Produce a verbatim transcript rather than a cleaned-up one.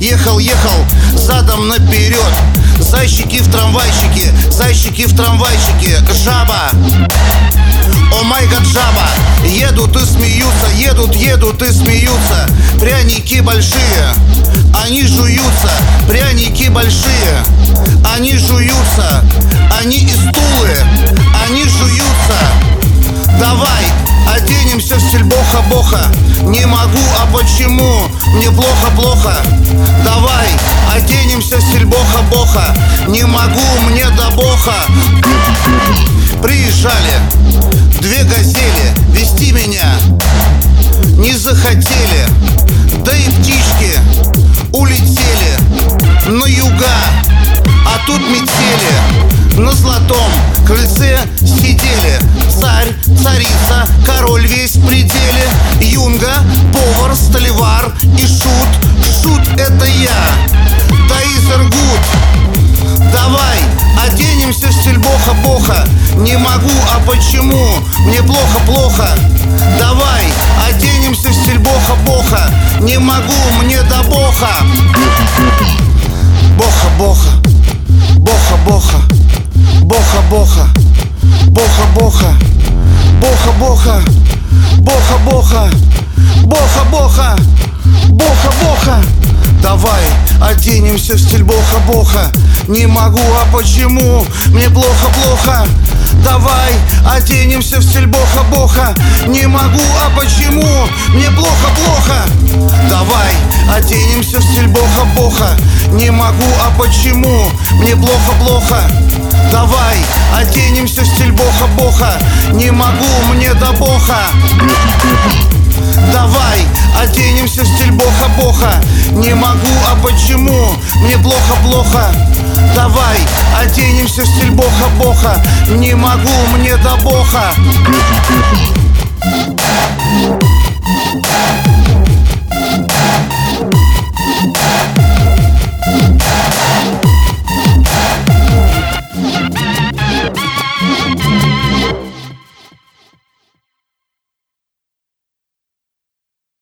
Ехал-ехал задом наперед. Зайщики в трамвайщике, зайщики в трамвайщике. Жаба, о май гад, жаба. Едут и смеются, едут, едут и смеются. Пряники большие, они жуются. Пряники большие, они жуются. Они и стулы, они жуются. Давай оденемся в стиль боха-боха. Не могу, а почему? Мне плохо-плохо. Давай оденемся в стиль боха-боха. Не могу, мне до боха. Приезжали две газели вести меня не захотели. Да и птички улетели на юга, а тут метели. На золотом крыльце сидели царь, царица, король весь в пределе. Юнга, повар, столевар и шут. Шут это я, Таиз Иргут. Давай оденемся в стиль боха-боха. Не могу, а почему? Мне плохо-плохо. Давай оденемся в стиль боха-боха. Не могу, мне до боха. Боха-боха, боха-боха, боха-боха, боха-боха, боха-боха, боха-боха, боха-боха, боха-боха. Давай оденемся в стиль боха-боха. Не могу, а почему? Мне плохо-плохо. Давай оденемся в стиль боха-боха. Не могу, а почему? Мне плохо-плохо. Давай оденемся в стиль боха-боха. Не могу, а почему? Мне плохо-плохо. Давай оденемся в стиль боха-боха. Не могу, мне до боха. Давай оденемся в стиль боха-боха. Не могу, а почему? Мне плохо-плохо. Давай оденемся в стиль боха-боха. Не могу, мне до боха.